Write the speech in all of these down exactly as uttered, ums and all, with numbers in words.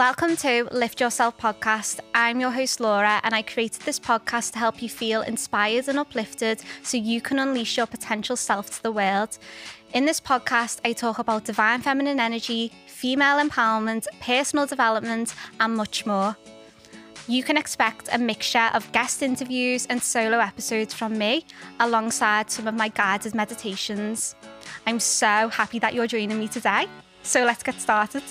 Welcome to Lift Yourself Podcast. I'm your host, Laura, and I created this podcast to help you feel inspired and uplifted so you can unleash your potential self to the world. In this podcast, I talk about divine feminine energy, female empowerment, personal development, and much more. You can expect a mixture of guest interviews and solo episodes from me, alongside some of my guided meditations. I'm so happy that you're joining me today. So let's get started.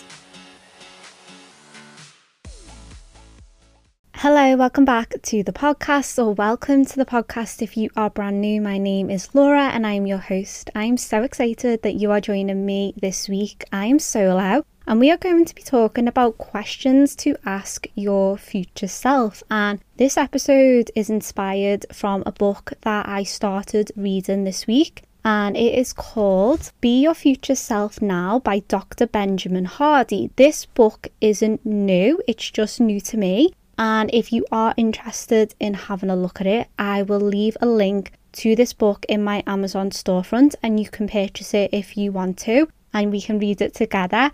Hello, welcome back to the podcast, or welcome to the podcast if you are brand new. My name is Laura and I'm your host. I'm so excited that you are joining me this week. I am solo and we are going to be talking about questions to ask your future self. And this episode is inspired from a book that I started reading this week. And it is called Be Your Future Self Now by Doctor Benjamin Hardy. This book isn't new, it's just new to me. And if you are interested in having a look at it, I will leave a link to this book in my Amazon storefront and you can purchase it if you want to and we can read it together.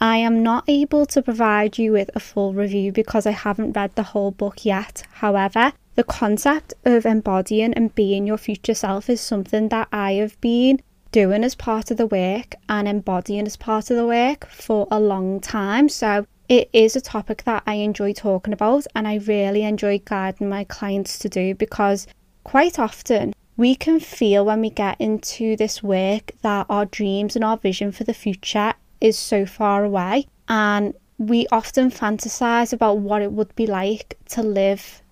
I am not able to provide you with a full review because I haven't read the whole book yet. However, the concept of embodying and being your future self is something that I have been doing as part of the work and embodying as part of the work for a long time. So it is a topic that I enjoy talking about and I really enjoy guiding my clients to do, because quite often we can feel when we get into this work that our dreams and our vision for the future is so far away, and we often fantasize about what it would be like to live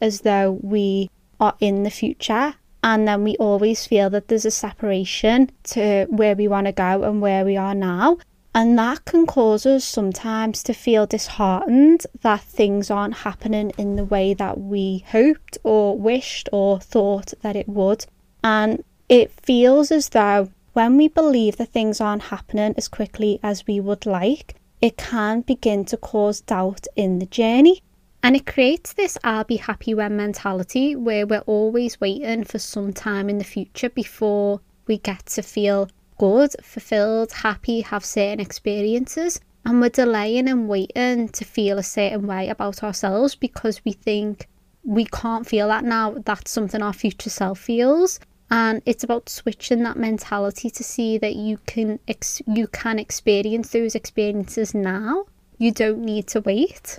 as though we are in the future, and then we always feel that there's a separation to where we want to go and where we are now. And that can cause us sometimes to feel disheartened that things aren't happening in the way that we hoped or wished or thought that it would. And it feels as though when we believe that things aren't happening as quickly as we would like, it can begin to cause doubt in the journey. And it creates this I'll be happy when mentality, where we're always waiting for some time in the future before we get to feel good, fulfilled, happy, have certain experiences, and we're delaying and waiting to feel a certain way about ourselves because we think we can't feel that now. That's something our future self feels, and it's about switching that mentality to see that you can ex- you can experience those experiences now. You don't need to wait.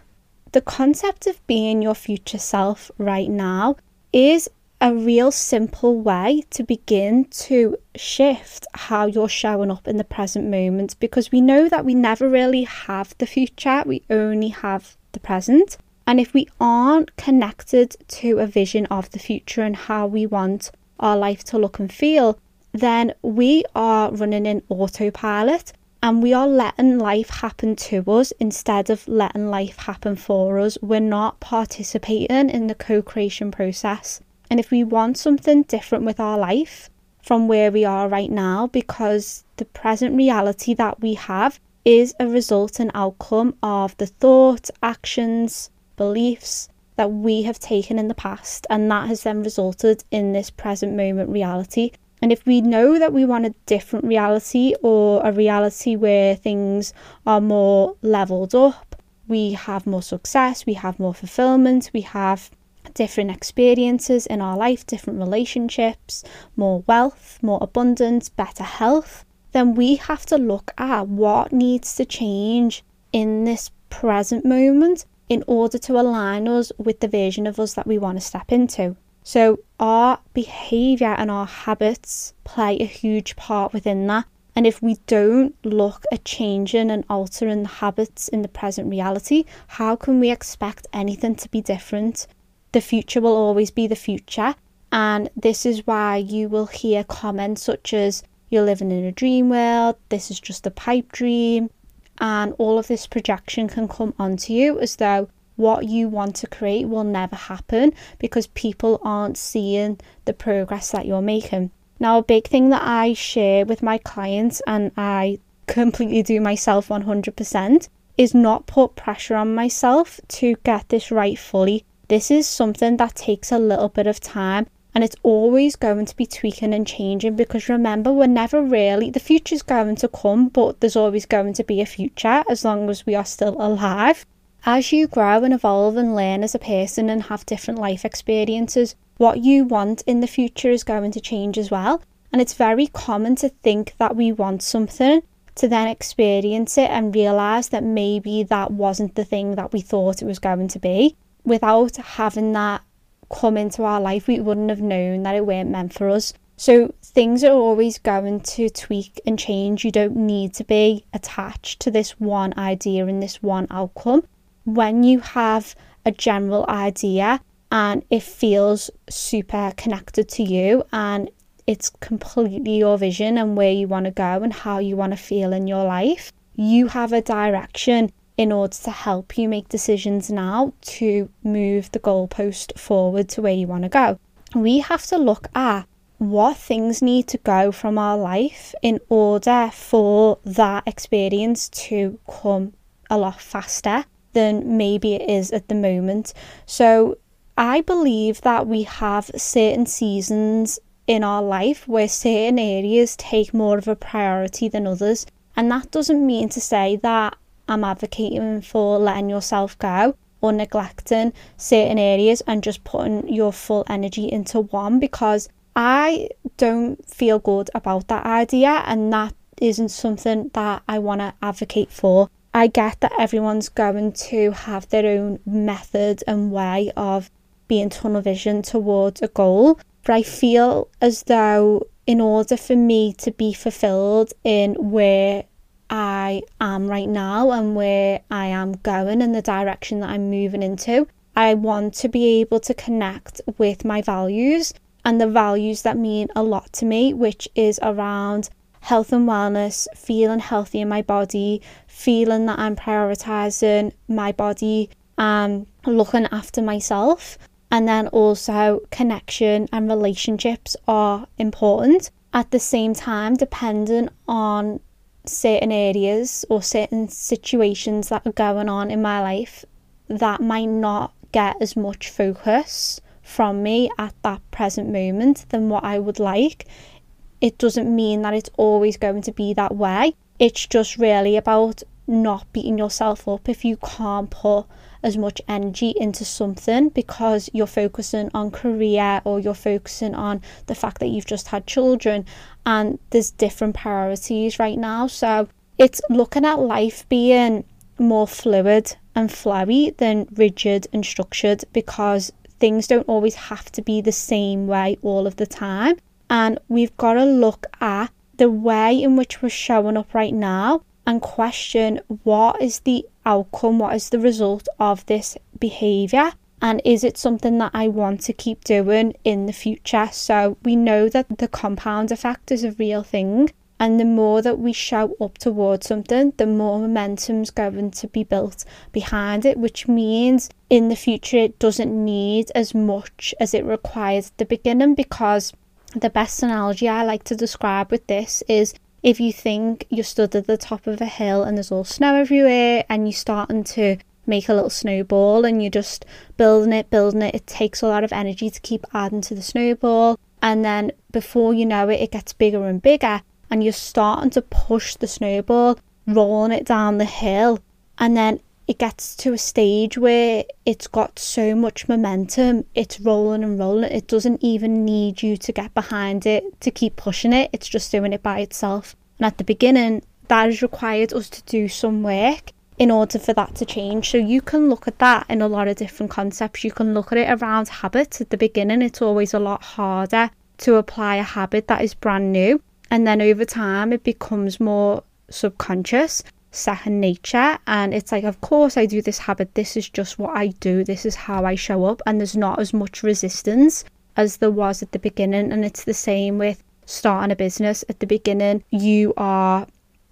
The concept of being your future self right now is a real simple way to begin to shift how you're showing up in the present moment, because we know that we never really have the future, we only have the present. And if we aren't connected to a vision of the future and how we want our life to look and feel, then we are running in autopilot and we are letting life happen to us instead of letting life happen for us. We're not participating in the co-creation process. And if we want something different with our life from where we are right now, because the present reality that we have is a result and outcome of the thoughts, actions, beliefs that we have taken in the past, and that has then resulted in this present moment reality. And if we know that we want a different reality, or a reality where things are more leveled up, we have more success, we have more fulfillment, we have different experiences in our life, different relationships, more wealth, more abundance, better health, then we have to look at what needs to change in this present moment in order to align us with the version of us that we want to step into. So our behavior and our habits play a huge part within that. And if we don't look at changing and altering the habits in the present reality, how can we expect anything to be different? The future will always be the future, and this is why you will hear comments such as, you're living in a dream world, this is just a pipe dream, and all of this projection can come onto you as though what you want to create will never happen because people aren't seeing the progress that you're making. Now, a big thing that I share with my clients, and I completely do myself one hundred percent, is not put pressure on myself to get this right fully. This is something that takes a little bit of time, and it's always going to be tweaking and changing, because remember, we're never really, the future's going to come, but there's always going to be a future as long as we are still alive. As you grow and evolve and learn as a person and have different life experiences, what you want in the future is going to change as well. And it's very common to think that we want something, to then experience it and realise that maybe that wasn't the thing that we thought it was going to be. Without having that come into our life, we wouldn't have known that it weren't meant for us. So things are always going to tweak and change. You don't need to be attached to this one idea and this one outcome. When you have a general idea and it feels super connected to you and it's completely your vision and where you want to go and how you want to feel in your life, you have a direction in order to help you make decisions now to move the goalpost forward to where you want to go. We have to look at what things need to go from our life in order for that experience to come a lot faster than maybe it is at the moment. So I believe that we have certain seasons in our life where certain areas take more of a priority than others, and that doesn't mean to say that I'm advocating for letting yourself go or neglecting certain areas and just putting your full energy into one, because I don't feel good about that idea and that isn't something that I want to advocate for. I get that everyone's going to have their own method and way of being tunnel vision towards a goal, but I feel as though in order for me to be fulfilled in where I am right now and where I am going and the direction that I'm moving into, I want to be able to connect with my values and the values that mean a lot to me, which is around health and wellness, feeling healthy in my body, feeling that I'm prioritising my body, um, looking after myself, and then also connection and relationships are important. At the same time, depending on certain areas or certain situations that are going on in my life, that might not get as much focus from me at that present moment than what I would like. It doesn't mean that it's always going to be that way. It's just really about not beating yourself up if you can't put as much energy into something because you're focusing on career or you're focusing on the fact that you've just had children, and there's different priorities right now. So it's looking at life being more fluid and flowy than rigid and structured, because things don't always have to be the same way all of the time. And we've got to look at the way in which we're showing up right now and question, what is the outcome, what is the result of this behaviour, and is it something that I want to keep doing in the future? So we know that the compound effect is a real thing, and the more that we show up towards something, the more momentum's going to be built behind it, which means in the future it doesn't need as much as it requires at the beginning. Because the best analogy I like to describe with this is, if you think you're stood at the top of a hill and there's all snow everywhere and you're starting to make a little snowball and you're just building it, building it, it takes a lot of energy to keep adding to the snowball, and then before you know it, it gets bigger and bigger and you're starting to push the snowball, rolling it down the hill, and then it gets to a stage where it's got so much momentum, it's rolling and rolling. It doesn't even need you to get behind it to keep pushing it. It's just doing it by itself. And at the beginning, that has required us to do some work in order for that to change. So you can look at that in a lot of different concepts. You can look at it around habits. At the beginning, it's always a lot harder to apply a habit that is brand new. And then over time, it becomes more subconscious, second nature, and it's like, of course I do this habit, this is just what I do, this is how I show up, and there's not as much resistance as there was at the beginning. And it's the same with starting a business. At the beginning, you are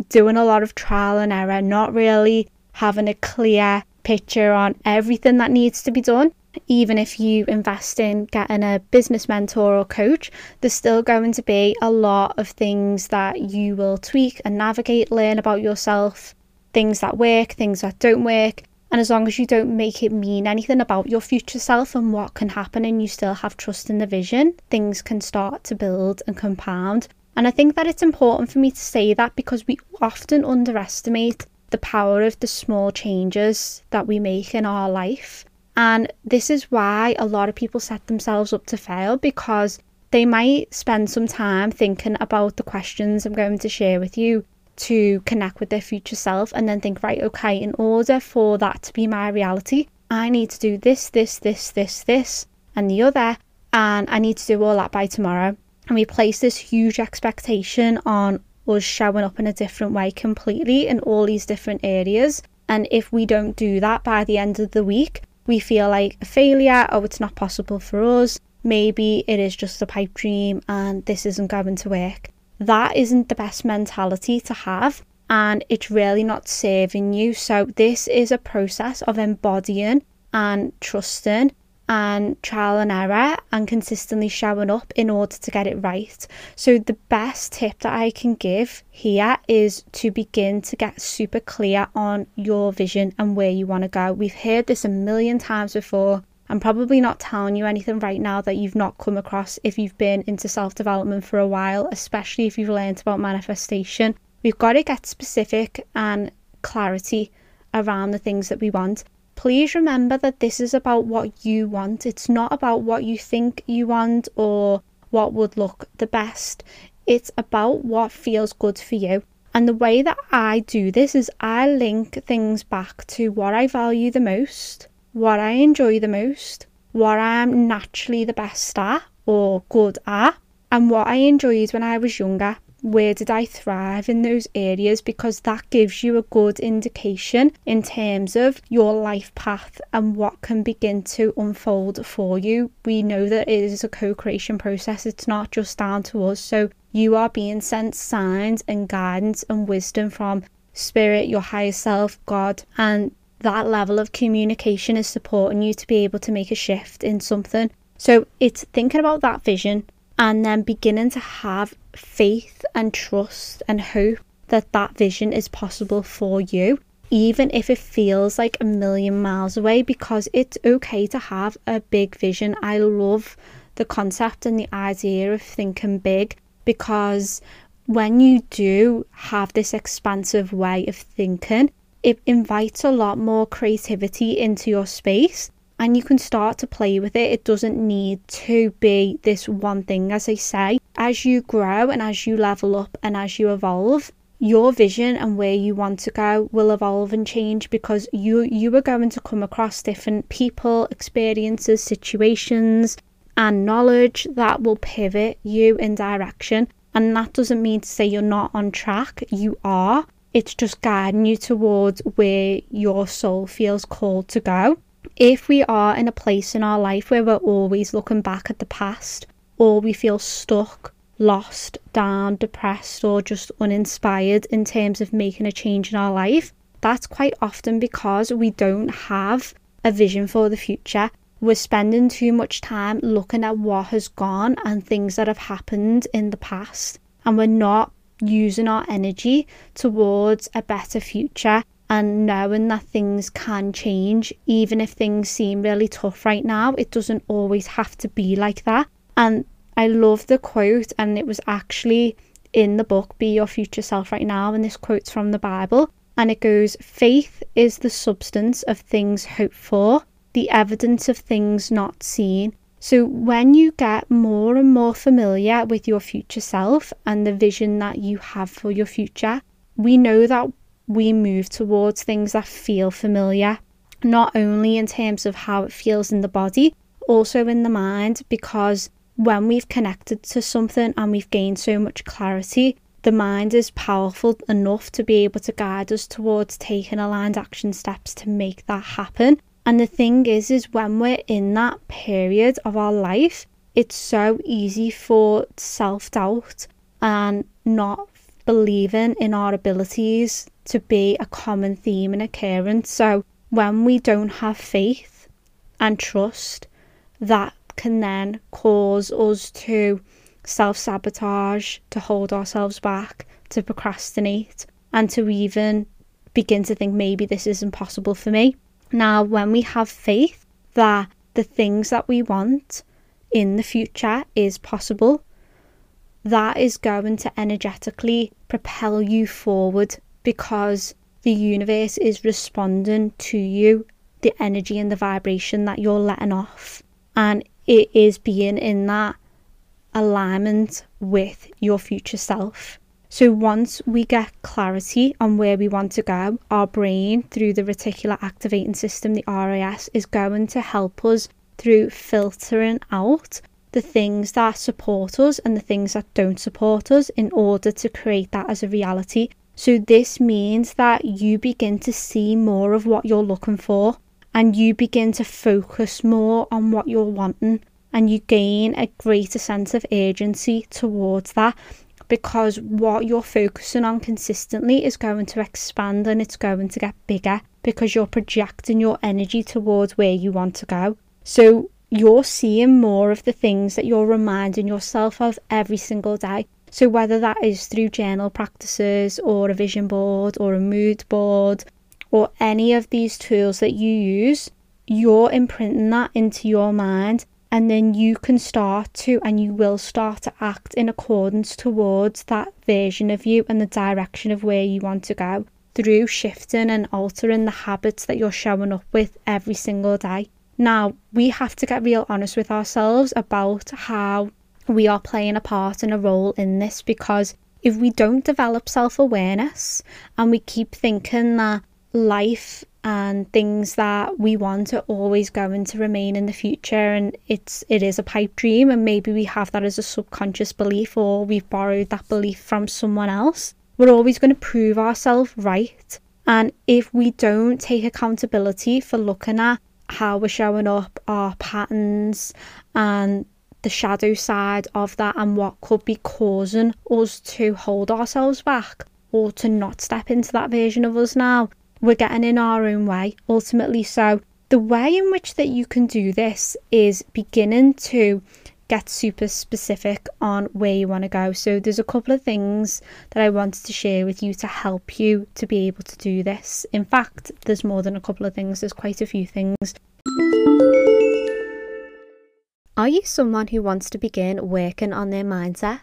doing a lot of trial and error, not really having a clear picture on everything that needs to be done. Even if you invest in getting a business mentor or coach, there's still going to be a lot of things that you will tweak and navigate, learn about yourself, things that work, things that don't work. And as long as you don't make it mean anything about your future self and what can happen, and you still have trust in the vision, things can start to build and compound. And I think that it's important for me to say that because we often underestimate the power of the small changes that we make in our life. And this is why a lot of people set themselves up to fail, because they might spend some time thinking about the questions I'm going to share with you to connect with their future self, and then think, right, okay, in order for that to be my reality, I need to do this, this, this, this, this, and the other, and I need to do all that by tomorrow. And we place this huge expectation on us showing up in a different way completely in all these different areas. And if we don't do that by the end of the week, we feel like a failure. Oh, it's not possible for us. Maybe it is just a pipe dream and this isn't going to work. That isn't the best mentality to have, and it's really not serving you. So this is a process of embodying and trusting and trial and error and consistently showing up in order to get it right. So the best tip that I can give here is to begin to get super clear on your vision and where you want to go. We've heard this a million times before. I'm probably not telling you anything right now that you've not come across if you've been into self-development for a while, especially if you've learned about manifestation. We've got to get specific and clarity around the things that we want. Please remember that this is about what you want. It's not about what you think you want or what would look the best. It's about what feels good for you. And the way that I do this is I link things back to what I value the most, what I enjoy the most, what I'm naturally the best at or good at, and what I enjoyed when I was younger. Where did I thrive in those areas? Because that gives you a good indication in terms of your life path and what can begin to unfold for you. We know that it is a co-creation process. It's not just down to us. So you are being sent signs and guidance and wisdom from spirit, your higher self, God, and that level of communication is supporting you to be able to make a shift in something. So it's thinking about that vision and then beginning to have faith and trust and hope that that vision is possible for you, even if it feels like a million miles away, because it's okay to have a big vision. I love the concept and the idea of thinking big, because when you do have this expansive way of thinking, it invites a lot more creativity into your space and you can start to play with it. It doesn't need to be this one thing, as I say. As you grow and as you level up and as you evolve, your vision and where you want to go will evolve and change, because you, you are going to come across different people, experiences, situations, and knowledge that will pivot you in direction. And that doesn't mean to say you're not on track. You are. It's just guiding you towards where your soul feels called to go. If we are in a place in our life where we're always looking back at the past, or we feel stuck, lost, down, depressed, or just uninspired in terms of making a change in our life, that's quite often because we don't have a vision for the future. We're spending too much time looking at what has gone and things that have happened in the past, and we're not using our energy towards a better future and knowing that things can change. Even if things seem really tough right now, it doesn't always have to be like that. And I love the quote, and it was actually in the book Be Your Future Self Right Now, and this quote's from the Bible, and it goes, "Faith is the substance of things hoped for, the evidence of things not seen." So when you get more and more familiar with your future self and the vision that you have for your future, we know that we move towards things that feel familiar, not only in terms of how it feels in the body, also in the mind, because when we've connected to something and we've gained so much clarity, the mind is powerful enough to be able to guide us towards taking aligned action steps to make that happen. And the thing is, is when we're in that period of our life, it's so easy for self-doubt and not believing in our abilities to be a common theme and occurrence. So when we don't have faith and trust, that can then cause us to self-sabotage, to hold ourselves back, to procrastinate, and to even begin to think, maybe this isn't possible for me. Now, when we have faith that the things that we want in the future is possible, that is going to energetically propel you forward, because the universe is responding to you, the energy and the vibration that you're letting off, and it is being in that alignment with your future self. So once we get clarity on where we want to go, our brain, through the reticular activating system, the R A S, is going to help us through filtering out the things that support us and the things that don't support us in order to create that as a reality. So this means that you begin to see more of what you're looking for, and you begin to focus more on what you're wanting, and you gain a greater sense of urgency towards that, because what you're focusing on consistently is going to expand and it's going to get bigger, because you're projecting your energy towards where you want to go. So you're seeing more of the things that you're reminding yourself of every single day. So whether that is through journal practices or a vision board or a mood board or any of these tools that you use, you're imprinting that into your mind, and then you can start to, and you will start to act in accordance towards that version of you and the direction of where you want to go, through shifting and altering the habits that you're showing up with every single day. Now, we have to get real honest with ourselves about how we are playing a part and a role in this, because if we don't develop self-awareness and we keep thinking that life and things that we want are always going to remain in the future, and it's it is a pipe dream, and maybe we have that as a subconscious belief, or we've borrowed that belief from someone else, we're always going to prove ourselves right. And if we don't take accountability for looking at how we're showing up, our patterns and the shadow side of that, and what could be causing us to hold ourselves back or to not step into that version of us now, we're getting in our own way ultimately. So the way in which that you can do this is beginning to get super specific on where you want to go. So there's a couple of things that I wanted to share with you to help you to be able to do this. In fact, there's more than a couple of things, there's quite a few things. Are you someone who wants to begin working on their mindset,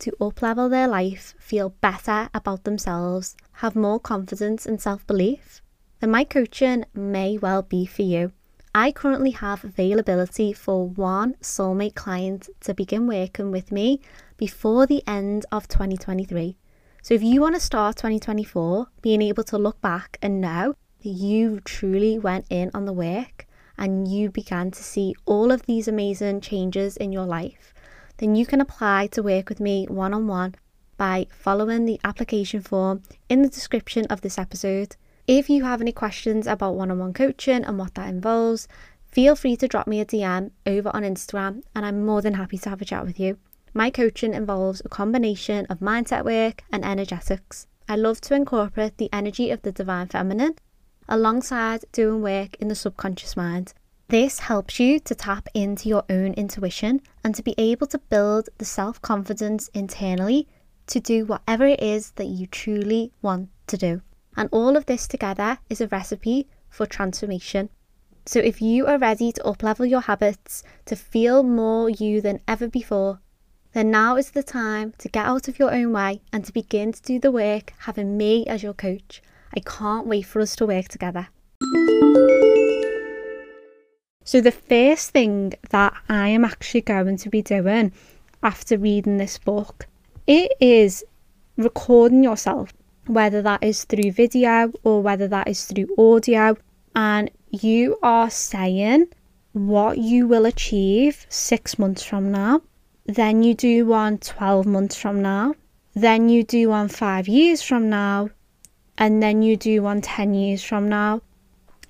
to up-level their life, feel better about themselves, have more confidence and self-belief? Then my coaching may well be for you. I currently have availability for one soulmate client to begin working with me before the end of twenty twenty-three. So if you want to start twenty twenty-four being able to look back and know that you truly went in on the work, and you began to see all of these amazing changes in your life, then you can apply to work with me one-on-one by following the application form in the description of this episode. If you have any questions about one-on-one coaching and what that involves, feel free to drop me a D M over on Instagram, and I'm more than happy to have a chat with you. My coaching involves a combination of mindset work and energetics. I love to incorporate the energy of the divine feminine alongside doing work in the subconscious mind. This helps you to tap into your own intuition and to be able to build the self-confidence internally to do whatever it is that you truly want to do. And all of this together is a recipe for transformation. So if you are ready to up-level your habits, to feel more you than ever before, then now is the time to get out of your own way and to begin to do the work, having me as your coach. I can't wait for us to work together. So the first thing that I am actually going to be doing after reading this book, it is recording yourself, whether that is through video or whether that is through audio, and you are saying what you will achieve six months from now, then you do one twelve months from now, then you do one five years from now, and then you do one ten years from now.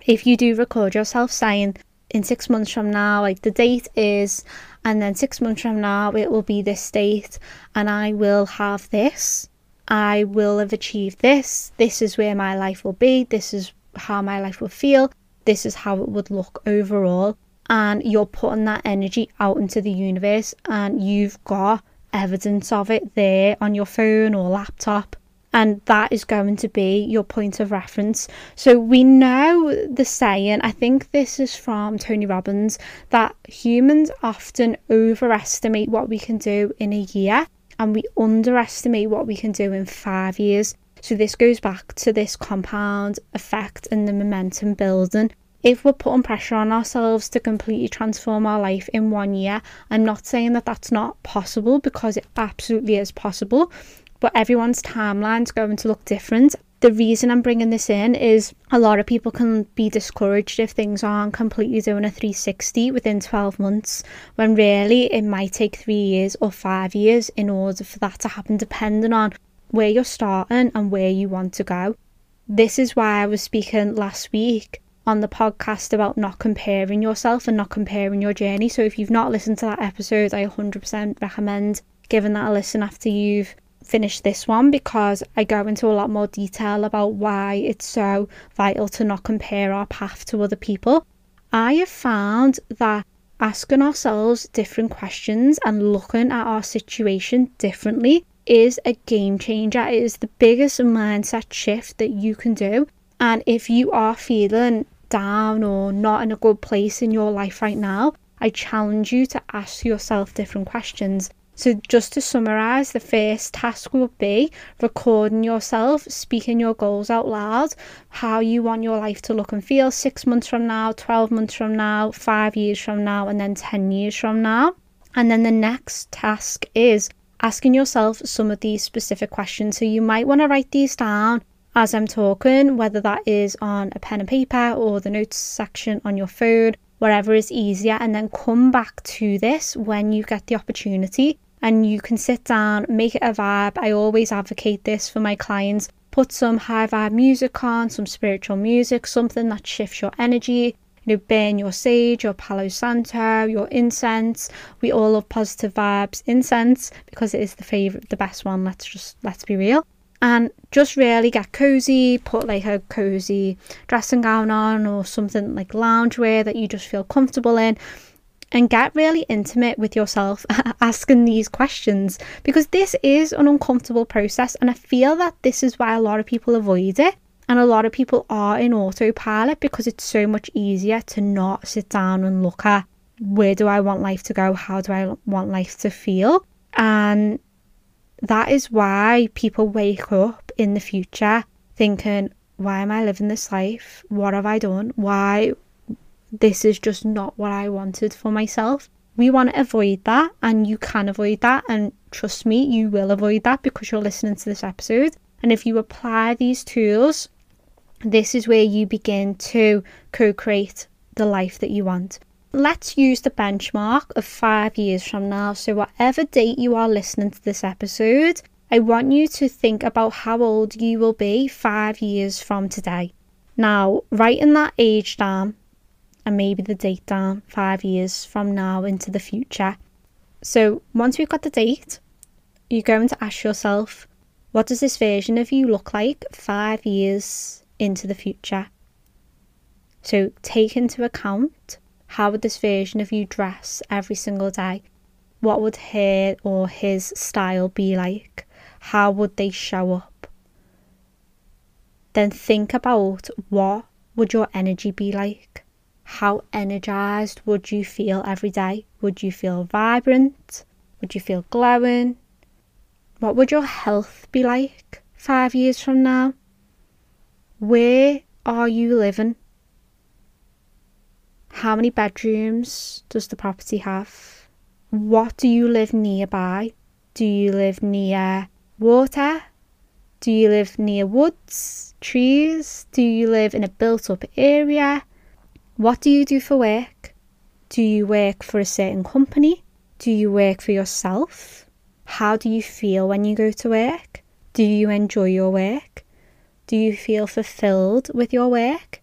If you do record yourself saying, in six months from now, like the date is, and then six months from now it will be this date, and I will have this, I will have achieved this, this is where my life will be, this is how my life will feel, this is how it would look overall, and you're putting that energy out into the universe, and you've got evidence of it there on your phone or laptop, And that is going to be your point of reference. So we know the saying, I think this is from Tony Robbins, that humans often overestimate what we can do in a year and we underestimate what we can do in five years. So this goes back to this compound effect and the momentum building. If we're putting pressure on ourselves to completely transform our life in one year, I'm not saying that that's not possible, because it absolutely is possible. But everyone's timeline's going to look different. The reason I'm bringing this in is a lot of people can be discouraged if things aren't completely doing a three sixty within twelve months, when really it might take three years or five years in order for that to happen, depending on where you're starting and where you want to go. This is why I was speaking last week on the podcast about not comparing yourself and not comparing your journey. So if you've not listened to that episode, I one hundred percent recommend giving that a listen after you've finished this one, because I go into a lot more detail about why it's so vital to not compare our path to other people. I have found that asking ourselves different questions and looking at our situation differently is a game changer. It is the biggest mindset shift that you can do. And if you are feeling down or not in a good place in your life right now, I challenge you to ask yourself different questions. So just to summarise, the first task will be recording yourself, speaking your goals out loud, how you want your life to look and feel six months from now, twelve months from now, five years from now, and then ten years from now. And then the next task is asking yourself some of these specific questions. So you might want to write these down as I'm talking, whether that is on a pen and paper or the notes section on your phone, wherever is easier, and then come back to this when you get the opportunity. And you can sit down, make it a vibe. I always advocate this for my clients. Put some high vibe music on, some spiritual music, something that shifts your energy. You know, burn your sage, your Palo Santo, your incense. We all love positive vibes, incense, because it is the favorite, the best one. Let's just let's be real. And just really get cozy, put like a cozy dressing gown on or something like loungewear that you just feel comfortable in. And get really intimate with yourself asking these questions, because this is an uncomfortable process, and I feel that this is why a lot of people avoid it and a lot of people are in autopilot, because it's so much easier to not sit down and look at where do I want life to go, how do I want life to feel. And that is why people wake up in the future thinking, why am I living this life? What have I done? Why? This is just not what I wanted for myself. We want to avoid that, and you can avoid that, and trust me, you will avoid that because you're listening to this episode. And if you apply these tools, this is where you begin to co-create the life that you want. Let's use the benchmark of five years from now. So whatever date you are listening to this episode, I want you to think about how old you will be five years from today. Now, writing that age down, and maybe the date down five years from now into the future. So once we've got the date, you're going to ask yourself, what does this version of you look like five years into the future? So take into account, how would this version of you dress every single day? What would her or his style be like? How would they show up? Then think about, what would your energy be like? How energized would you feel every day? Would you feel vibrant? Would you feel glowing? What would your health be like five years from now? Where are you living? How many bedrooms does the property have? What do you live nearby? Do you live near water? Do you live near woods, trees? Do you live in a built-up area? What do you do for work? Do you work for a certain company? Do you work for yourself? How do you feel when you go to work? Do you enjoy your work? Do you feel fulfilled with your work?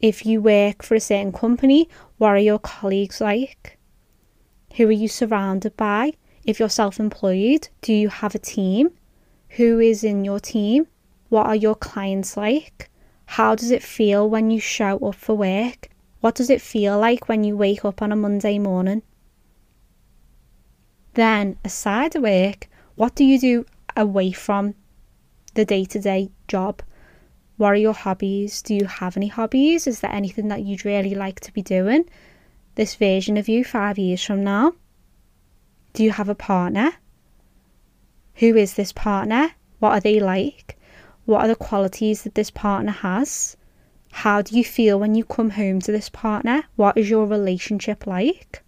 If you work for a certain company, what are your colleagues like? Who are you surrounded by? If you're self-employed, do you have a team? Who is in your team? What are your clients like? How does it feel when you show up for work? What does it feel like when you wake up on a Monday morning? Then, aside of work, what do you do away from the day-to-day job. What are your hobbies? Do you have any hobbies? Is there anything that you'd really like to be doing? This version of you five years from now? Do you have a partner? Who is this partner? What are they like? What are the qualities that this partner has? How do you feel when you come home to this partner? What is your relationship like?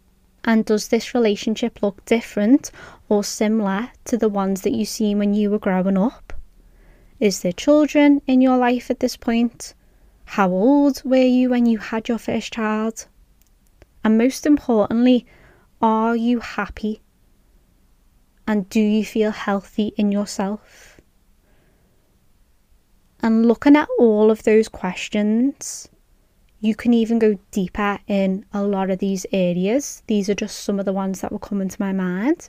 And does this relationship look different or similar to the ones that you seen when you were growing up? Is there children in your life at this point? How old were you when you had your first child? And most importantly, are you happy? And do you feel healthy in yourself? And looking at all of those questions, you can even go deeper in a lot of these areas. These are just some of the ones that were coming to my mind.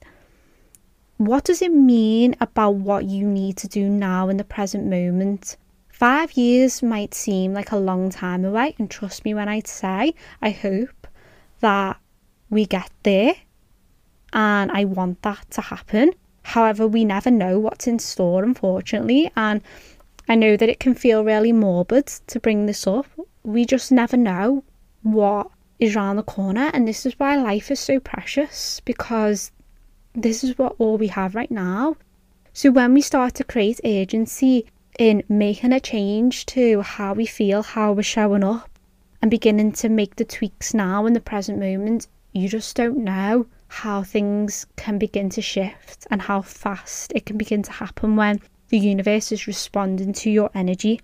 What does it mean about what you need to do now in the present moment? Five years might seem like a long time away, and trust me when I say, I hope that we get there, and I want that to happen. However, we never know what's in store, unfortunately, and I know that it can feel really morbid to bring this up. We just never know what is around the corner, and this is why life is so precious, because this is what all we have right now. So when we start to create agency in making a change to how we feel, how we're showing up, and beginning to make the tweaks now in the present moment, you just don't know how things can begin to shift and how fast it can begin to happen when the universe is responding to your energy.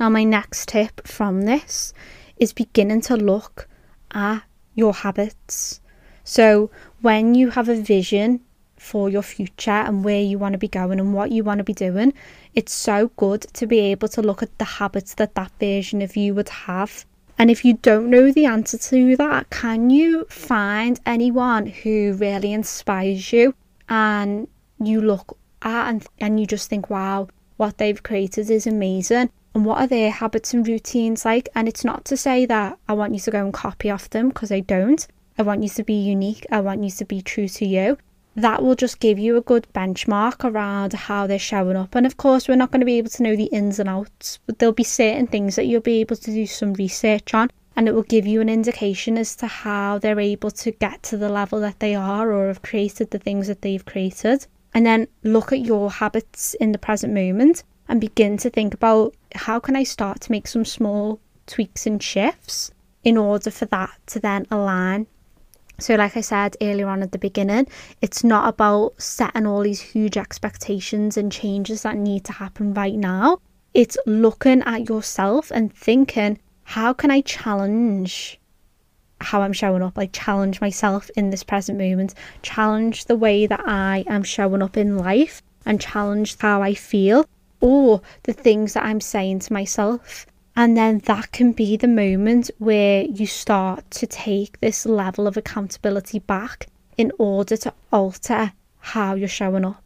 Now, my next tip from this is beginning to look at your habits. So when you have a vision for your future and where you want to be going and what you want to be doing, it's so good to be able to look at the habits that that version of you would have. And if you don't know the answer to that, can you find anyone who really inspires you and you look at and, and you just think, wow, what they've created is amazing. And what are their habits and routines like? And it's not to say that I want you to go and copy off them, because I don't. I want you to be unique. I want you to be true to you. That will just give you a good benchmark around how they're showing up. And of course, we're not going to be able to know the ins and outs, but there'll be certain things that you'll be able to do some research on, and it will give you an indication as to how they're able to get to the level that they are or have created the things that they've created. And then look at your habits in the present moment and begin to think about, how can I start to make some small tweaks and shifts in order for that to then align? So like I said earlier on at the beginning, it's not about setting all these huge expectations and changes that need to happen right now. It's looking at yourself and thinking, how can I challenge how I'm showing up? Like, challenge myself in this present moment, challenge the way that I am showing up in life, and challenge how I feel or the things that I'm saying to myself. And then that can be the moment where you start to take this level of accountability back in order to alter how you're showing up.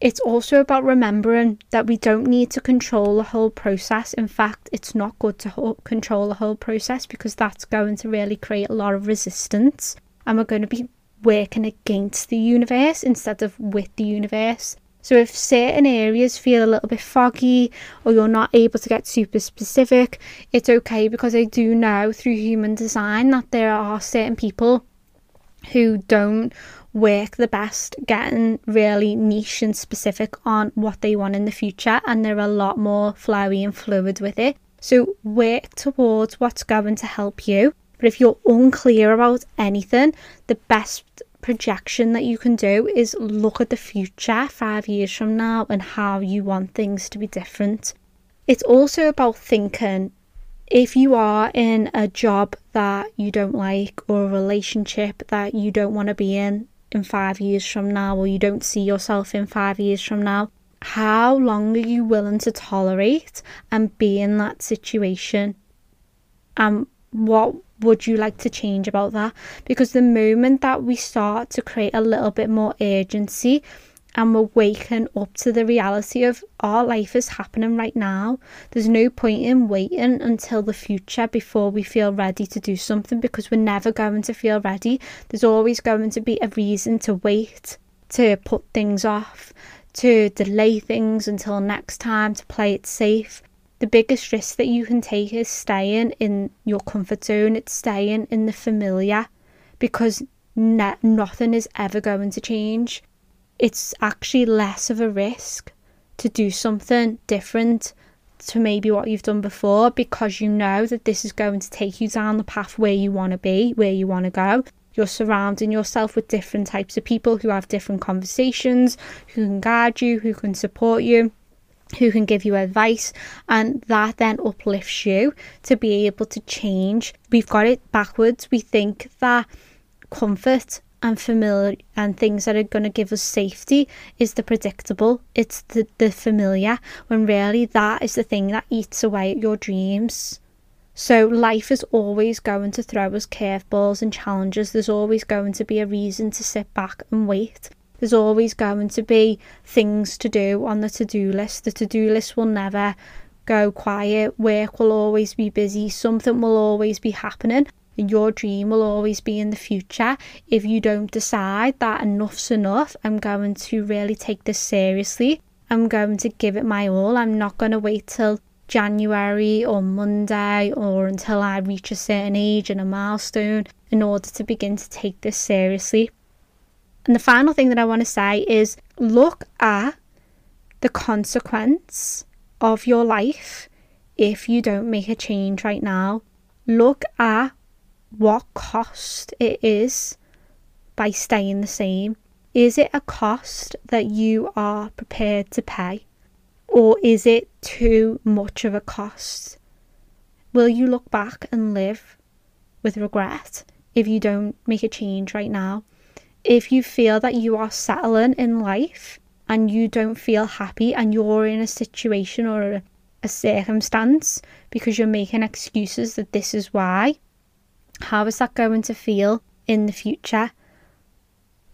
It's also about remembering that we don't need to control the whole process. In fact, it's not good to ho- control the whole process, because that's going to really create a lot of resistance. And we're going to be working against the universe instead of with the universe. So if certain areas feel a little bit foggy or you're not able to get super specific, it's okay, because I do know through human design that there are certain people who don't work the best getting really niche and specific on what they want in the future, and they're a lot more flowy and fluid with it. So work towards what's going to help you. But if you're unclear about anything, the best projection that you can do is look at the future five years from now and how you want things to be different. It's also about thinking, if you are in a job that you don't like or a relationship that you don't want to be in in five years from now, or you don't see yourself in five years from now, how long are you willing to tolerate and be in that situation? And what would you like to change about that? Because the moment that we start to create a little bit more urgency and we're waking up to the reality of our life is happening right now, there's no point in waiting until the future before we feel ready to do something, because we're never going to feel ready. There's always going to be a reason to wait, to put things off, to delay things until next time, to play it safe. The biggest risk that you can take is staying in your comfort zone. It's staying in the familiar, because ne- nothing is ever going to change. It's actually less of a risk to do something different to maybe what you've done before, because you know that this is going to take you down the path where you want to be, where you want to go. You're surrounding yourself with different types of people who have different conversations, who can guide you, who can support you, who can give you advice, and that then uplifts you to be able to change. We've got it backwards. We think that comfort and familiar and things that are going to give us safety is the predictable, it's the, the familiar, when really that is the thing that eats away at your dreams. So life is always going to throw us curveballs and challenges. There's always going to be a reason to sit back and wait. There's always going to be things to do on the to-do list. The to-do list will never go quiet. Work will always be busy. Something will always be happening. Your dream will always be in the future if you don't decide that enough's enough. I'm going to really take this seriously. I'm going to give it my all. I'm not going to wait till January or Monday or until I reach a certain age and a milestone in order to begin to take this seriously. And the final thing that I want to say is look at the consequence of your life if you don't make a change right now. Look at what cost it is by staying the same. Is it a cost that you are prepared to pay? Or is it too much of a cost? Will you look back and live with regret if you don't make a change right now? If you feel that you are settling in life and you don't feel happy and you're in a situation or a, a circumstance because you're making excuses that this is why, how is that going to feel in the future?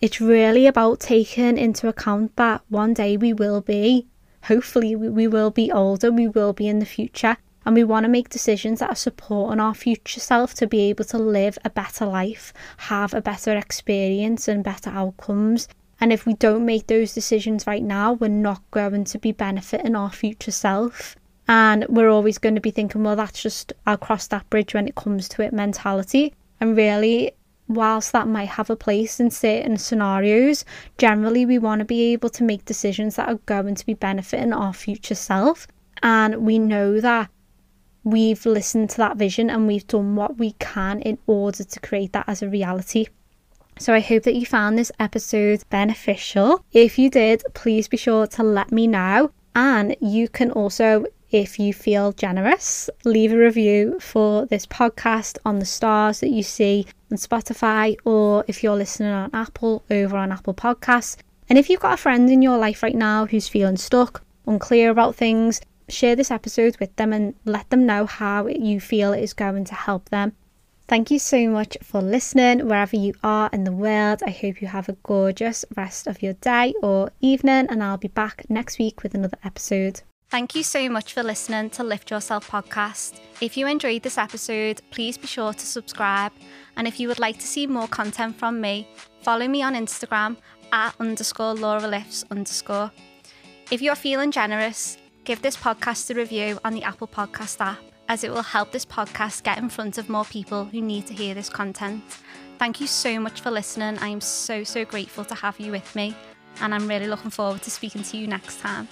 It's really about taking into account that one day we will be, hopefully we, we will be older, we will be in the future, and we want to make decisions that are supporting our future self to be able to live a better life, have a better experience and better outcomes. And if we don't make those decisions right now, we're not going to be benefiting our future self. And we're always going to be thinking, well, that's just, I'll cross that bridge when it comes to it mentality. And really, whilst that might have a place in certain scenarios, generally we want to be able to make decisions that are going to be benefiting our future self. And we know that we've listened to that vision and we've done what we can in order to create that as a reality. So I hope that you found this episode beneficial. If you did, please be sure to let me know. And you can also, if you feel generous, leave a review for this podcast on the stars that you see on Spotify, or if you're listening on Apple, over on Apple Podcasts. And if you've got a friend in your life right now who's feeling stuck, unclear about things, share this episode with them and let them know how you feel it is going to help them. Thank you so much for listening wherever you are in the world. I hope you have a gorgeous rest of your day or evening, and I'll be back next week with another episode. Thank you so much for listening to Lift Yourself Podcast. If you enjoyed this episode, please be sure to subscribe. And if you would like to see more content from me, follow me on Instagram at underscore Laura Lifts underscore. If you're feeling generous, give this podcast a review on the Apple Podcast app, as it will help this podcast get in front of more people who need to hear this content. Thank you so much for listening. I am so, so grateful to have you with me, and I'm really looking forward to speaking to you next time.